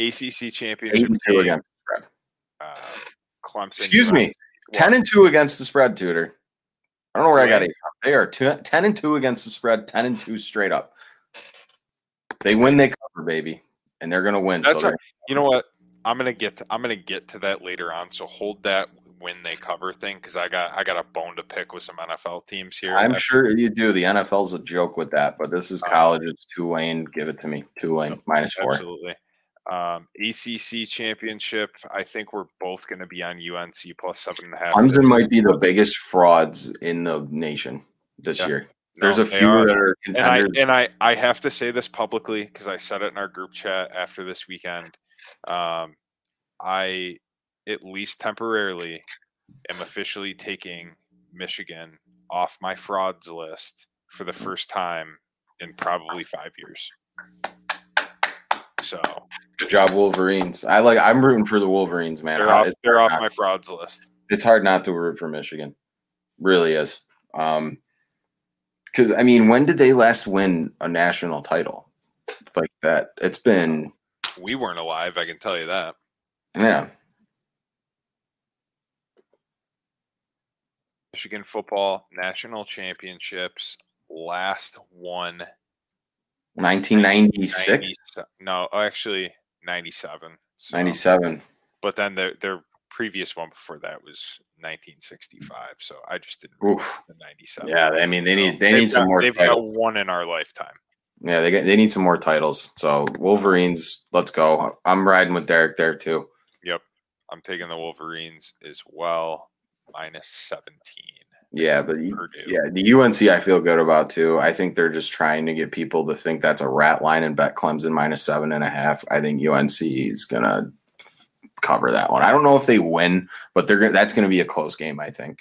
A C C championship eight two against the spread. Uh, Clemson. Excuse me. Ten and two against the spread, Tudor. I don't know where Tulane. I got it. They are two, ten and two against the spread. Ten and two straight up. They win, they cover, baby, and they're gonna win. That's so a, you know what? I'm gonna get to, I'm gonna get to that later on. So hold that win they cover thing because I got I got a bone to pick with some N F L teams here. I'm sure you do. The N F L's a joke with that, but this is college. Um, it's Tulane. Give it to me. Tulane no, minus four. Absolutely. Um, A C C championship. I think we're both gonna be on U N C plus seven and a half. Clemson might be the biggest frauds in the nation this yeah. year. There's no, a few are. that are contenders. And, I, and I, I have to say this publicly because I said it in our group chat after this weekend. Um, I, at least temporarily, am officially taking Michigan off my frauds list for the first time in probably five years. So good job, Wolverines. I like. I'm rooting for the Wolverines, man. They're off, they're off my frauds list. It's hard not to root for Michigan. Really is. Um, Because, I mean, when did they last win a national title like that? It's been... We weren't alive, I can tell you that. Yeah. Michigan football national championships last won... nineteen ninety-six? No, actually, ninety-seven. So. ninety-seven. But then their, their previous one before that was... nineteen sixty-five. So I just didn't. Oof. The ninety-seven. Yeah, I mean they need they they've need got, some more. They've titles. got one in our lifetime. Yeah, they get they need some more titles. So Wolverines, let's go. I'm riding with Derek there too. Yep, I'm taking the Wolverines as well. Minus seventeen. Yeah, but Purdue. Yeah, the U N C I feel good about too. I think they're just trying to get people to think that's a rat line and bet Clemson minus seven and a half. I think U N C is gonna cover that one. I don't know if they win, but they're gonna, that's going to be a close game, I think.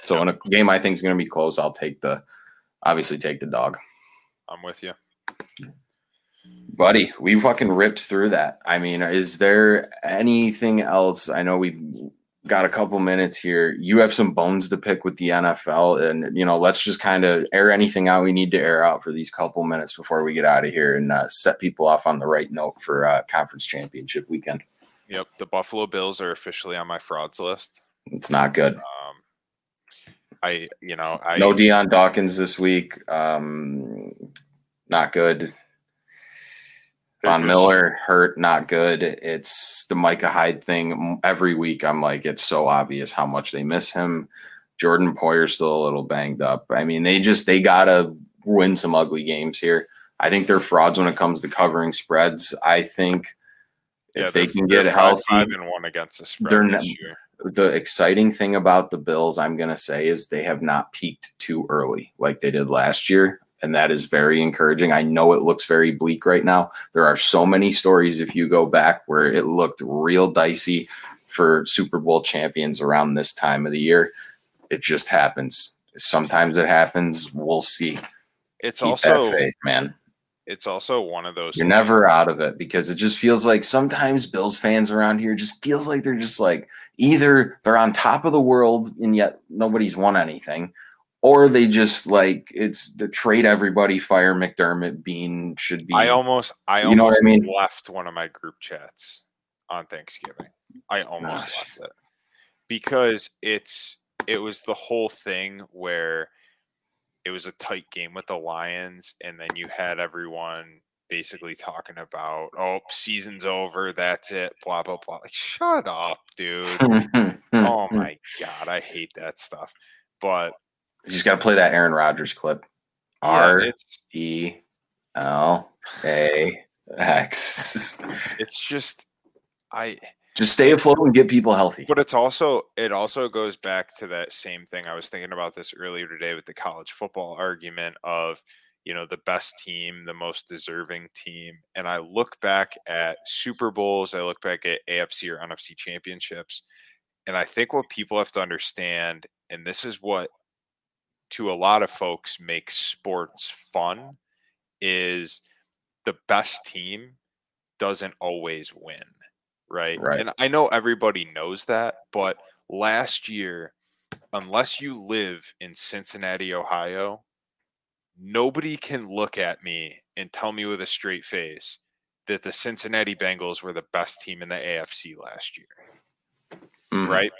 So yep. in a game I think is going to be close, I'll take the obviously take the dog. I'm with you, buddy. We fucking ripped through that. I mean, is there anything else? I know we got a couple minutes here. You have some bones to pick with the N F L, and you know, let's just kind of air anything out we need to air out for these couple minutes before we get out of here and uh, set people off on the right note for uh, conference championship weekend. Yep, the Buffalo Bills are officially on my frauds list. It's not good. Um, I, you know, I no Deion Dawkins this week. Um, not good. Von Miller hurt. Not good. It's the Micah Hyde thing. Every week, I'm like, it's so obvious how much they miss him. Jordan Poyer's still a little banged up. I mean, they just they gotta win some ugly games here. I think they're frauds when it comes to covering spreads. I think. If yeah, they can get healthy, five and one against the spread this year. The exciting thing about the Bills, I'm going to say, is they have not peaked too early like they did last year, and that is very encouraging. I know it looks very bleak right now. There are so many stories, if you go back, where it looked real dicey for Super Bowl champions around this time of the year. It just happens. Sometimes it happens. We'll see. It's Keep also that faith, man. It's also one of those. You're things. Never out of it because it just feels like sometimes Bills fans around here just feels like they're just like either they're on top of the world and yet nobody's won anything, or they just like it's the trade everybody, fire McDermott, Bean should be. I almost, I you almost know what I mean? left one of my group chats on Thanksgiving. I almost Gosh. left it because it's it was the whole thing where. It was a tight game with the Lions, and then you had everyone basically talking about, oh, season's over, that's it, blah, blah, blah. Like, shut up, dude. Oh, my God, I hate that stuff. But you just got to play that Aaron Rodgers clip. R E L A X. It's just – I – Just stay afloat and get people healthy. But it's also it also goes back to that same thing. I was thinking about this earlier today with the college football argument of, you know, the best team, the most deserving team. And I look back at Super Bowls. I look back at A F C or N F C championships. And I think what people have to understand, and this is what to a lot of folks makes sports fun, is the best team doesn't always win, right? Right. And I know everybody knows that, but last year, unless you live in Cincinnati, Ohio, nobody can look at me and tell me with a straight face that the Cincinnati Bengals were the best team in the A F C last year, mm-hmm. right?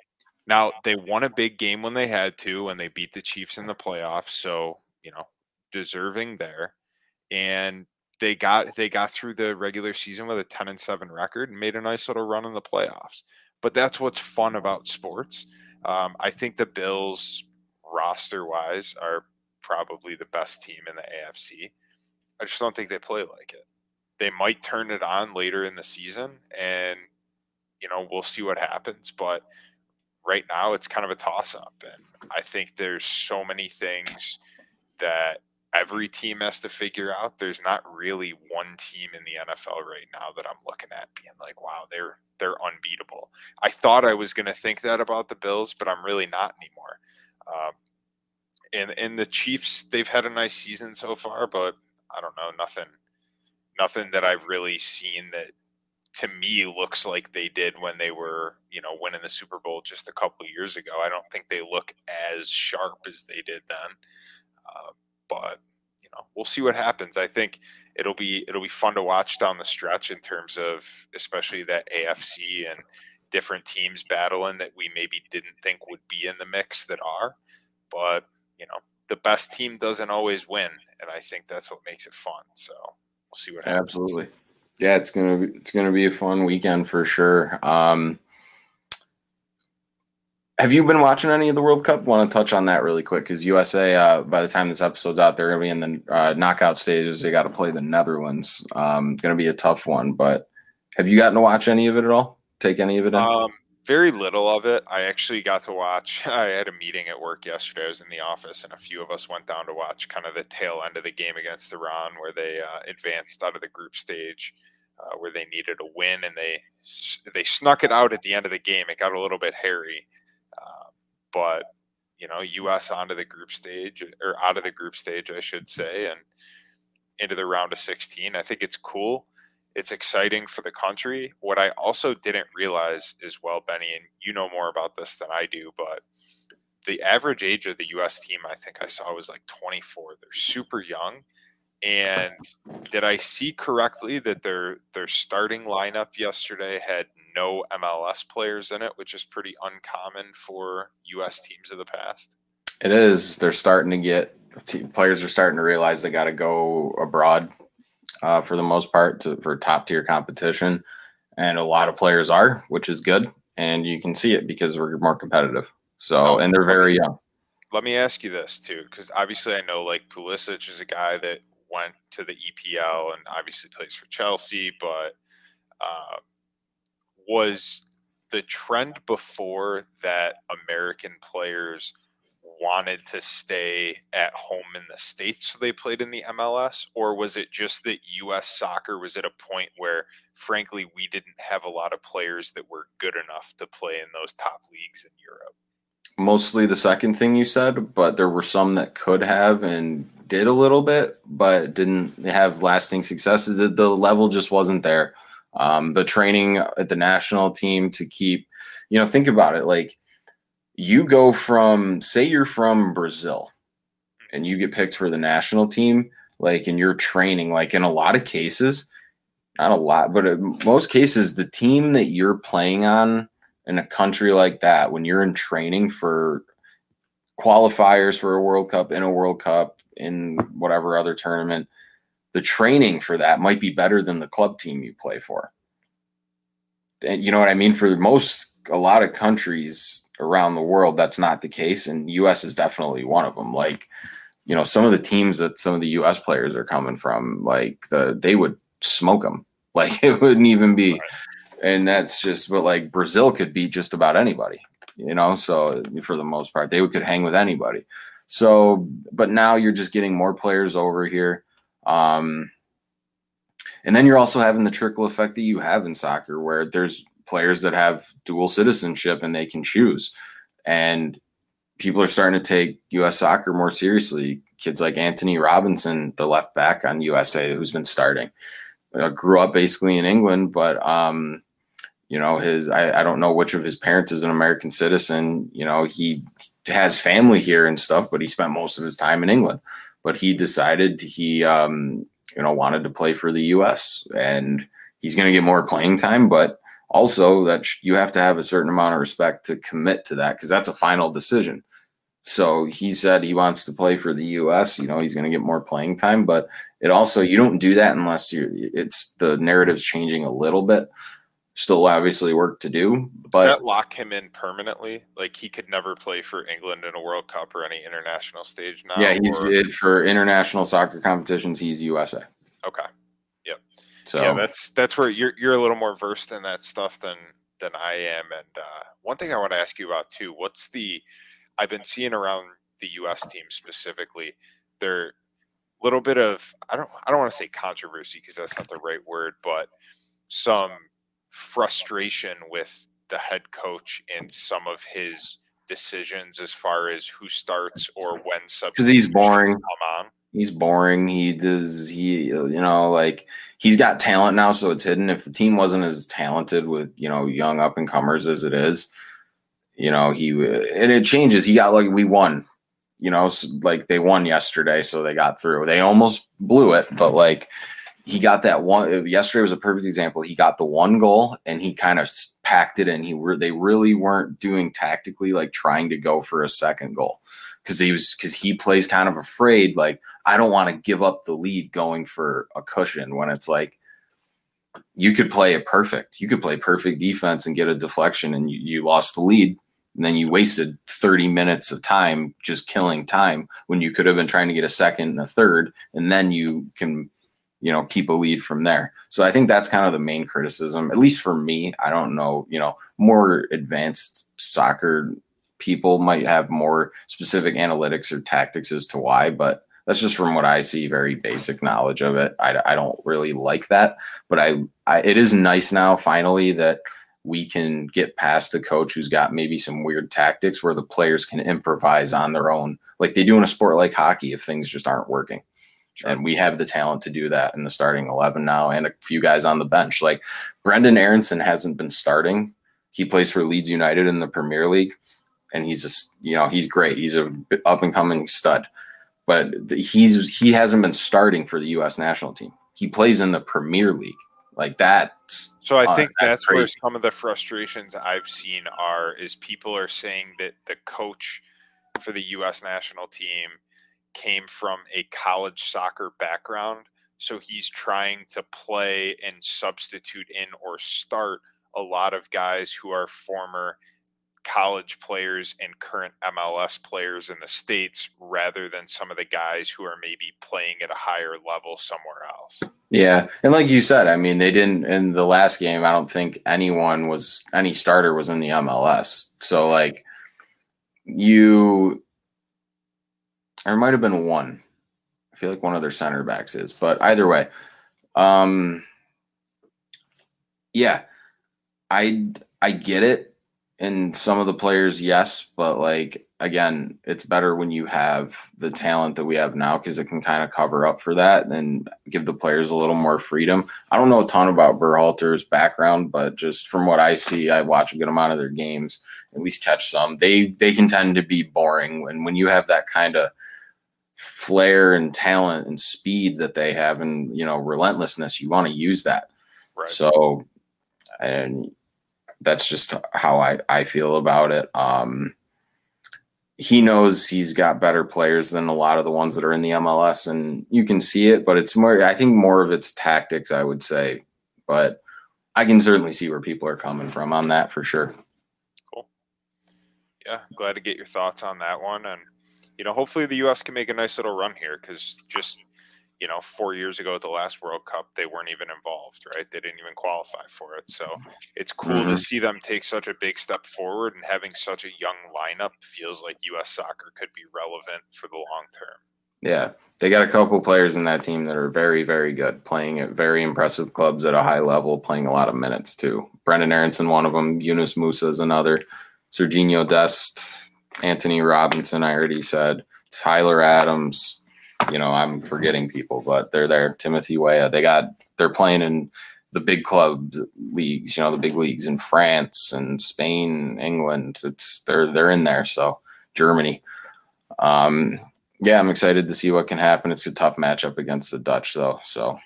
Now, they won a big game when they had to, and they beat the Chiefs in the playoffs, so, you know, deserving there. And they got they got through the regular season with a ten and seven record and made a nice little run in the playoffs. But that's what's fun about sports. Um, I think the Bills, roster-wise, are probably the best team in the A F C. I just don't think they play like it. They might turn it on later in the season, and, you know, we'll see what happens. But right now, it's kind of a toss-up. And I think there's so many things that every team has to figure out. There's not really one team in the N F L right now that I'm looking at being like, wow, they're they're unbeatable. I thought I was going to think that about the Bills, but I'm really not anymore. Um, and, and the Chiefs, they've had a nice season so far, but I don't know, nothing nothing that I've really seen that to me looks like they did when they were, you know, winning the Super Bowl just a couple of years ago. I don't think they look as sharp as they did then. Uh, But, you know, we'll see what happens. I think it'll be it'll be fun to watch down the stretch in terms of especially that A F C and different teams battling that we maybe didn't think would be in the mix that are. But, you know, the best team doesn't always win, and I think that's what makes it fun. So we'll see what happens. Absolutely. Yeah, it's gonna be, it's gonna be a fun weekend for sure. Um, Have you been watching any of the World Cup? Want to touch on that really quick because U S A, uh, by the time this episode's out, they're going to be in the uh, knockout stages. They got to play the Netherlands. Um, going to be a tough one. But have you gotten to watch any of it at all? Take any of it in? Um, very little of it. I actually got to watch. I had a meeting at work yesterday. I was in the office, and a few of us went down to watch kind of the tail end of the game against Iran where they uh, advanced out of the group stage. Uh, where they needed a win, and they they snuck it out at the end of the game. It got a little bit hairy. Uh, but, you know, U S onto the group stage or out of the group stage, I should say, and into the round of sixteen. I think it's cool. It's exciting for the country. What I also didn't realize as well, Benny, and you know more about this than I do, but the average age of the U S team, I think I saw was like twenty-four. They're super young. And did I see correctly that their their starting lineup yesterday had no M L S players in it, which is pretty uncommon for U S teams of the past? It is. They're starting to get – players are starting to realize they got to go abroad uh, for the most part to, for top-tier competition. And a lot of players are, which is good. And you can see it because we're more competitive. So, and they're very young. Let me ask you this too, because obviously I know like Pulisic is a guy that – went to the E P L and obviously plays for Chelsea, but uh, was the trend before that American players wanted to stay at home in the States so they played in the M L S, or was it just that U S soccer was at a point where, frankly, we didn't have a lot of players that were good enough to play in those top leagues in Europe? Mostly the second thing you said, but there were some that could have and did a little bit, but didn't have lasting success. The, the level just wasn't there. Um, the training at the national team to keep, you know, think about it. Like you go from, say you're from Brazil and you get picked for the national team, like, and you're training, like in a lot of cases, not a lot, but in most cases, the team that you're playing on in a country like that, when you're in training for qualifiers for a World Cup, in a World Cup, in whatever other tournament, the training for that might be better than the club team you play for. And you know what I mean? For most, a lot of countries around the world, that's not the case. And the U S is definitely one of them. Like, you know, some of the teams that some of the U S players are coming from, like the, they would smoke them. Like it wouldn't even be. And that's just, but like Brazil could beat just about anybody, you know? So for the most part, they could hang with anybody. So, but now you're just getting more players over here. Um, and then you're also having the trickle effect that you have in soccer where there's players that have dual citizenship and they can choose. And people are starting to take U S soccer more seriously. kids like Anthony Robinson, the left back on U S A, who's been starting, uh, grew up basically in England, but um, you know, his, I, I don't know which of his parents is an American citizen. You know, he has family here and stuff, but he spent most of his time in England, but he decided he, um, you know, wanted to play for the U S, and he's going to get more playing time, but also that you have to have a certain amount of respect to commit to that, because that's a final decision. So he said he wants to play for the U S, you know, he's going to get more playing time, but it also, you don't do that unless you're, it's the narrative's changing a little bit. Still obviously work to do, but does that lock him in permanently? Like he could never play for England in a World Cup or any international stage now? Yeah, he's or... for international soccer competitions, he's U S A. Okay. Yep. So yeah, that's, that's where you're, you're a little more versed in that stuff than, than I am. And uh, one thing I want to ask you about too, what's the, I've been seeing around the U S team specifically, they're a little bit of, I don't, I don't want to say controversy because that's not the right word, but some frustration with the head coach and some of his decisions as far as who starts or when. Because he's boring. Come on. He's boring. He does, he, you know, like he's got talent now, so it's hidden. If the team wasn't as talented with, you know, young up and comers as it is, you know, he, and it changes. He got like, we won, you know, like they won yesterday, so they got through. They almost blew it, but like he got that one. Yesterday was a perfect example. He got the one goal and he kind of packed it in. He were, they really weren't doing tactically, like trying to go for a second goal. Cause he was, cause he plays kind of afraid. Like, I don't want to give up the lead going for a cushion, when it's like, you could play it perfect. You could play perfect defense and get a deflection, and you, you lost the lead. And then you wasted thirty minutes of time just killing time when you could have been trying to get a second and a third. And then you can, you know, keep a lead from there. So I think that's kind of the main criticism, at least for me. I don't know, you know, more advanced soccer people might have more specific analytics or tactics as to why, but that's just from what I see, very basic knowledge of it. I, I don't really like that, but I, I it is nice now, finally, that we can get past a coach who's got maybe some weird tactics where the players can improvise on their own, like they do in a sport like hockey if things just aren't working. Sure. And we have the talent to do that in the starting eleven now, and a few guys on the bench. Like Brendan Aronson hasn't been starting. He plays for Leeds United in the Premier League, and he's just, you know, he's great. He's a up and coming stud, but he's he hasn't been starting for the U S national team. He plays in the Premier League. Like that. So I uh, think that's, that's where some of the frustrations I've seen are, is people are saying that the coach for the U S national team came from a college soccer background, so he's trying to play and substitute in or start a lot of guys who are former college players and current M L S players in the States, rather than some of the guys who are maybe playing at a higher level somewhere else. Yeah, and like you said, I mean, they didn't in the last game. I don't think anyone was any starter was in the M L S. So like you. Or it might have been one. I feel like one of their center backs is, but either way, um, yeah, I I get it. And some of the players, yes, but like again, it's better when you have the talent that we have now, because it can kind of cover up for that and give the players a little more freedom. I don't know a ton about Berhalter's background, but just from what I see, I watch a good amount of their games. At least catch some. They they can tend to be boring, and when you have that kind of flair and talent and speed that they have, and you know, relentlessness, you want to use that. Right. So, and that's just how I I feel about it. Um, he knows he's got better players than a lot of the ones that are in the M L S, and you can see it. But it's more, I think, more of its tactics, I would say. But I can certainly see where people are coming from on that for sure. Yeah, glad to get your thoughts on that one. And, you know, hopefully the U S can make a nice little run here, because just, you know, four years ago at the last World Cup, they weren't even involved, right? They didn't even qualify for it. So it's cool mm-hmm. to see them take such a big step forward, and having such a young lineup feels like U S soccer could be relevant for the long term. Yeah, they got a couple players in that team that are very, very good, playing at very impressive clubs at a high level, playing a lot of minutes too. Brendan Aronson, one of them, Yunus Musa is another. Serginho Dest, Anthony Robinson, I already said, Tyler Adams, you know, I'm forgetting people, but they're there. Timothy Weah, they got, they're playing in the big club leagues, you know, the big leagues in France and Spain, England. It's they're, they're in there. So Germany. Um, yeah, I'm excited to see what can happen. It's a tough matchup against the Dutch though. So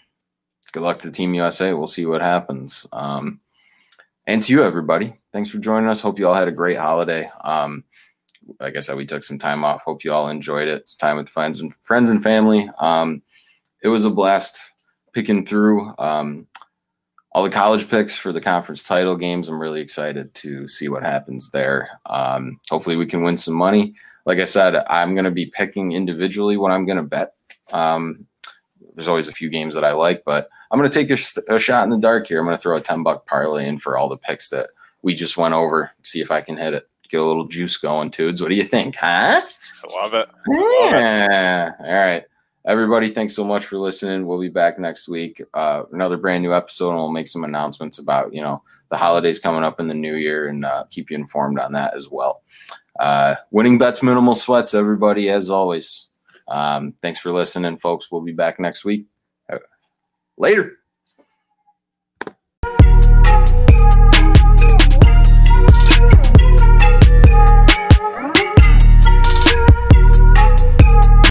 good luck to Team U S A. We'll see what happens. Um, and to you, everybody, thanks for joining us. Hope you all had a great holiday. Um, Like I said, we took some time off. Hope you all enjoyed it. It's time with friends and friends and family. Um, it was a blast picking through um, all the college picks for the conference title games. I'm really excited to see what happens there. Um, hopefully we can win some money. Like I said, I'm going to be picking individually what I'm going to bet. Um, there's always a few games that I like, but I'm going to take a, a shot in the dark here. I'm going to throw a ten buck parlay in for all the picks that we just went over. See if I can hit it. Get a little juice going, Tudes. What do you think, huh? I love it. Yeah. Love it. All right. Everybody, thanks so much for listening. We'll be back next week. Uh, another brand new episode, and we'll make some announcements about, you know, the holidays coming up in the new year, and uh, keep you informed on that as well. Uh, winning bets, minimal sweats, everybody, as always. Um, thanks for listening, folks. We'll be back next week. Later.